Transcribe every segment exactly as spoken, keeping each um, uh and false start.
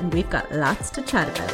and we've got lots to chat about.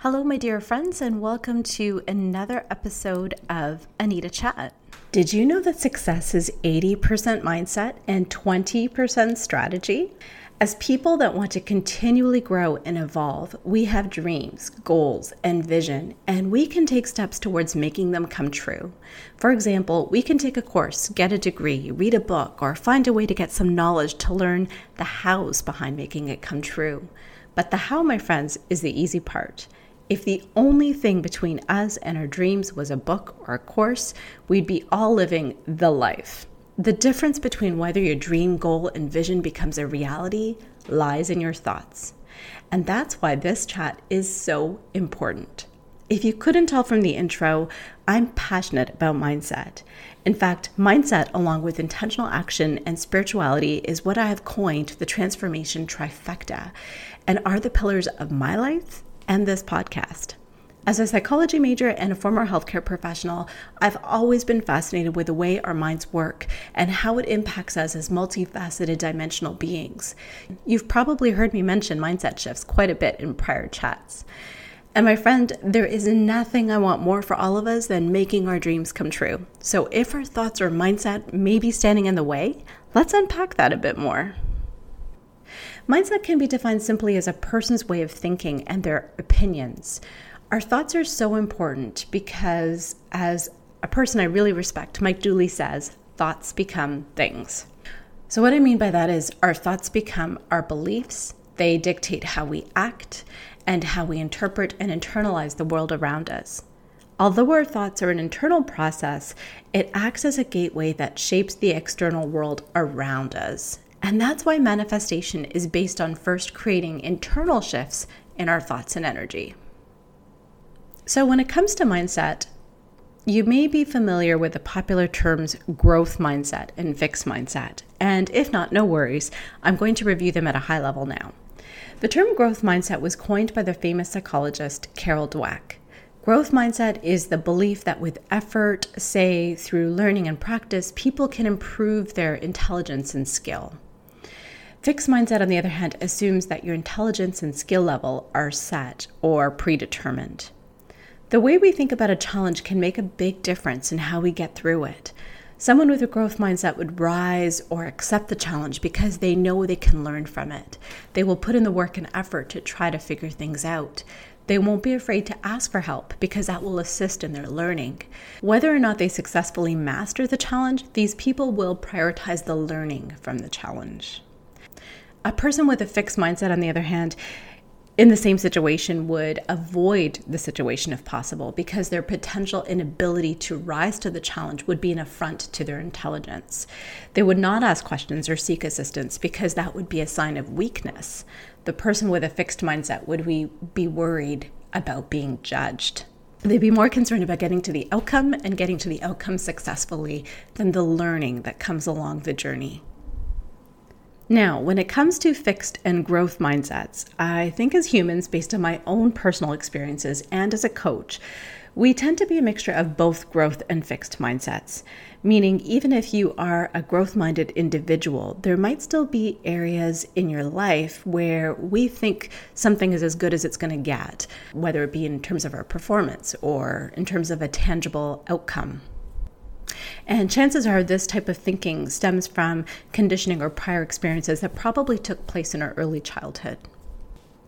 Hello, my dear friends, and welcome to another episode of Anita Chat. Did you know that success is eighty percent mindset and twenty percent strategy? As people that want to continually grow and evolve, we have dreams, goals, and vision, and we can take steps towards making them come true. For example, we can take a course, get a degree, read a book, or find a way to get some knowledge to learn the hows behind making it come true. But the how, my friends, is the easy part. If the only thing between us and our dreams was a book or a course, we'd be all living the life. The difference between whether your dream, goal, and vision becomes a reality lies in your thoughts. And that's why this chat is so important. If you couldn't tell from the intro, I'm passionate about mindset. In fact, mindset, along with intentional action and spirituality, is what I have coined the transformation trifecta and are the pillars of my life and this podcast. As a psychology major and a former healthcare professional, I've always been fascinated with the way our minds work and how it impacts us as multifaceted dimensional beings. You've probably heard me mention mindset shifts quite a bit in prior chats. And my friend, there is nothing I want more for all of us than making our dreams come true. So if our thoughts or mindset may be standing in the way, let's unpack that a bit more. Mindset can be defined simply as a person's way of thinking and their opinions. Our thoughts are so important because, as a person I really respect, Mike Dooley says, thoughts become things. So what I mean by that is our thoughts become our beliefs. They dictate how we act and how we interpret and internalize the world around us. Although our thoughts are an internal process, it acts as a gateway that shapes the external world around us. And that's why manifestation is based on first creating internal shifts in our thoughts and energy. So when it comes to mindset, you may be familiar with the popular terms growth mindset and fixed mindset. And if not, no worries. I'm going to review them at a high level now. The term growth mindset was coined by the famous psychologist Carol Dweck. Growth mindset is the belief that with effort, say, through learning and practice, people can improve their intelligence and skill. Fixed mindset, on the other hand, assumes that your intelligence and skill level are set or predetermined. The way we think about a challenge can make a big difference in how we get through it. Someone with a growth mindset would rise or accept the challenge because they know they can learn from it. They will put in the work and effort to try to figure things out. They won't be afraid to ask for help because that will assist in their learning. Whether or not they successfully master the challenge, these people will prioritize the learning from the challenge. A person with a fixed mindset, on the other hand, in the same situation would avoid the situation if possible because their potential inability to rise to the challenge would be an affront to their intelligence. They would not ask questions or seek assistance because that would be a sign of weakness. The person with a fixed mindset would we be worried about being judged. They'd be more concerned about getting to the outcome and getting to the outcome successfully than the learning that comes along the journey. Now, when it comes to fixed and growth mindsets, I think as humans, based on my own personal experiences and as a coach, we tend to be a mixture of both growth and fixed mindsets, meaning even if you are a growth-minded individual, there might still be areas in your life where we think something is as good as it's going to get, whether it be in terms of our performance or in terms of a tangible outcome. And chances are this type of thinking stems from conditioning or prior experiences that probably took place in our early childhood.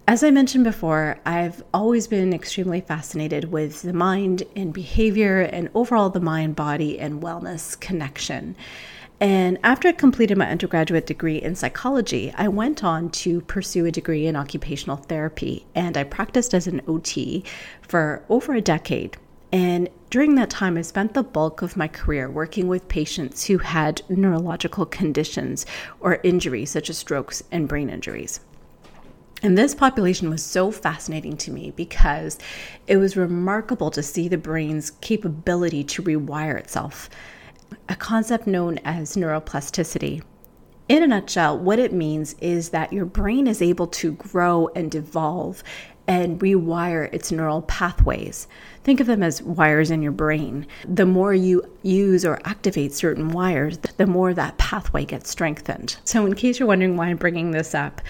As I mentioned before, I've always been extremely fascinated with the mind and behavior and overall the mind, body, and wellness connection. And after I completed my undergraduate degree in psychology, I went on to pursue a degree in occupational therapy, and I practiced as an O T for over a decade. And during that time, I spent the bulk of my career working with patients who had neurological conditions or injuries such as strokes and brain injuries. And this population was so fascinating to me because it was remarkable to see the brain's capability to rewire itself, a concept known as neuroplasticity. In a nutshell, what it means is that your brain is able to grow and evolve and rewire its neural pathways. Think of them as wires in your brain. The more you use or activate certain wires, the more that pathway gets strengthened. So in case you're wondering why I'm bringing this up,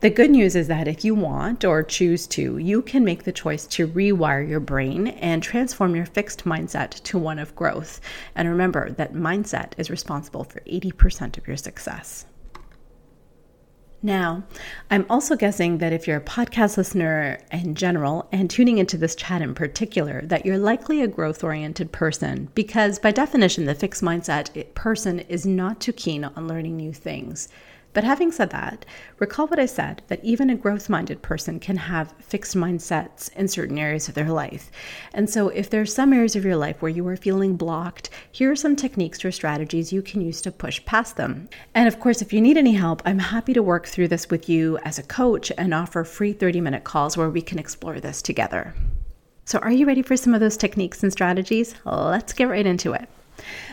the good news is that if you want or choose to, you can make the choice to rewire your brain and transform your fixed mindset to one of growth. And remember that mindset is responsible for eighty percent of your success. Now, I'm also guessing that if you're a podcast listener in general and tuning into this chat in particular, that you're likely a growth-oriented person because by definition, the fixed mindset person is not too keen on learning new things. But having said that, recall what I said, that even a growth-minded person can have fixed mindsets in certain areas of their life. And so if there's some areas of your life where you are feeling blocked, here are some techniques or strategies you can use to push past them. And of course, if you need any help, I'm happy to work through this with you as a coach and offer free thirty-minute calls where we can explore this together. So are you ready for some of those techniques and strategies? Let's get right into it.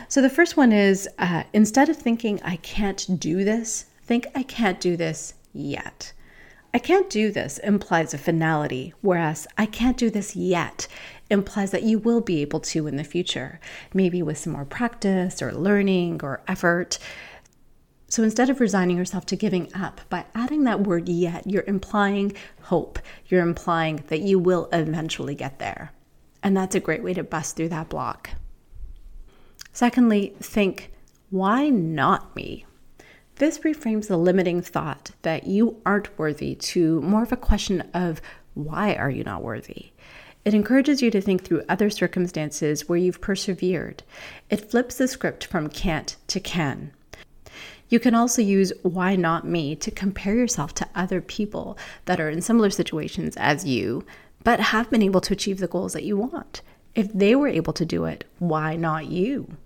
So the first one is, uh, instead of thinking, I can't do this, think I can't do this yet. I can't do this implies a finality, whereas I can't do this yet implies that you will be able to in the future, maybe with some more practice or learning or effort. So instead of resigning yourself to giving up, by adding that word yet, you're implying hope. You're implying that you will eventually get there. And that's a great way to bust through that block. Secondly, think, why not me? This reframes the limiting thought that you aren't worthy to more of a question of why are you not worthy? It encourages you to think through other circumstances where you've persevered. It flips the script from can't to can. You can also use why not me to compare yourself to other people that are in similar situations as you, but have been able to achieve the goals that you want. If they were able to do it, why not you?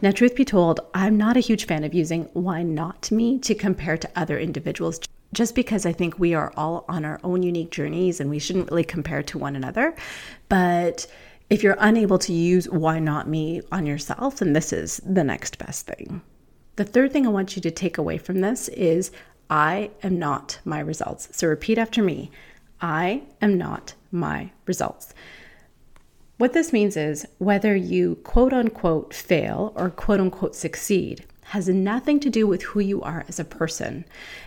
Now, truth be told, I'm not a huge fan of using why not me to compare to other individuals, just because I think we are all on our own unique journeys and we shouldn't really compare to one another. But if you're unable to use why not me on yourself, then this is the next best thing. The third thing I want you to take away from this is I am not my results. So repeat after me. I am not my results. What this means is whether you quote unquote fail or quote unquote succeed has nothing to do with who you are as a person.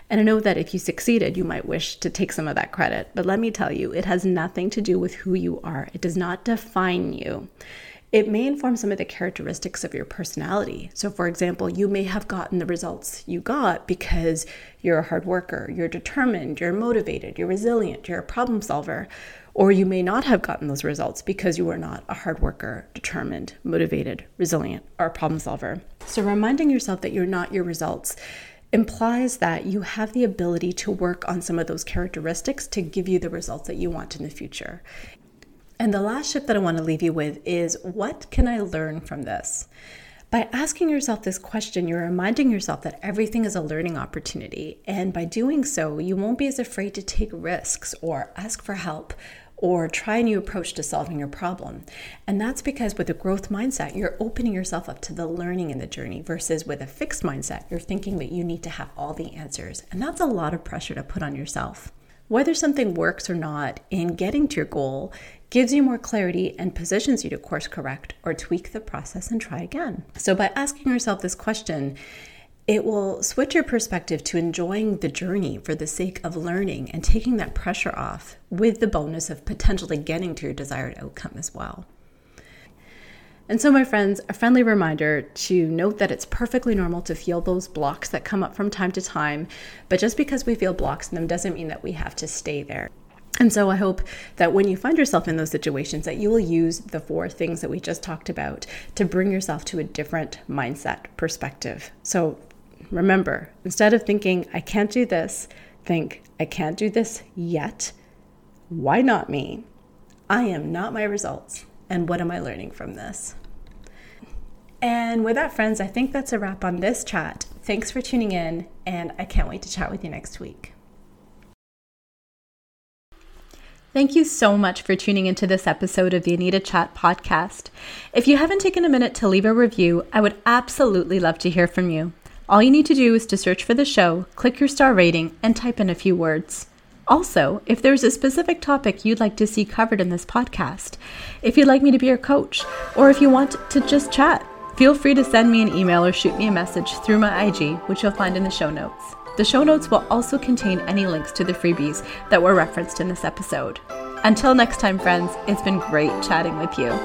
And I know that if you succeeded, you might wish to take some of that credit, but let me tell you, it has nothing to do with who you are. It does not define you. It may inform some of the characteristics of your personality. So for example, you may have gotten the results you got because you're a hard worker, you're determined, you're motivated, you're resilient, you're a problem solver. Or you may not have gotten those results because you were not a hard worker, determined, motivated, resilient, or a problem solver. So reminding yourself that you're not your results implies that you have the ability to work on some of those characteristics to give you the results that you want in the future. And the last tip that I want to leave you with is, what can I learn from this? By asking yourself this question, you're reminding yourself that everything is a learning opportunity. And by doing so, you won't be as afraid to take risks or ask for help or try a new approach to solving your problem. And that's because with a growth mindset, you're opening yourself up to the learning in the journey versus with a fixed mindset, you're thinking that you need to have all the answers. And that's a lot of pressure to put on yourself. Whether something works or not in getting to your goal gives you more clarity and positions you to course correct or tweak the process and try again. So by asking yourself this question, it will switch your perspective to enjoying the journey for the sake of learning and taking that pressure off with the bonus of potentially getting to your desired outcome as well. And so my friends, a friendly reminder to note that it's perfectly normal to feel those blocks that come up from time to time, but just because we feel blocks in them doesn't mean that we have to stay there. And so I hope that when you find yourself in those situations that you will use the four things that we just talked about to bring yourself to a different mindset perspective. So remember, instead of thinking, I can't do this, think, I can't do this yet. Why not me? I am not my results. And what am I learning from this? And with that, friends, I think that's a wrap on this chat. Thanks for tuning in, and I can't wait to chat with you next week. Thank you so much for tuning into this episode of the Anita Chat podcast. If you haven't taken a minute to leave a review, I would absolutely love to hear from you. All you need to do is to search for the show, click your star rating, and type in a few words. Also, if there's a specific topic you'd like to see covered in this podcast, if you'd like me to be your coach, or if you want to just chat, feel free to send me an email or shoot me a message through my I G, which you'll find in the show notes. The show notes will also contain any links to the freebies that were referenced in this episode. Until next time, friends, it's been great chatting with you.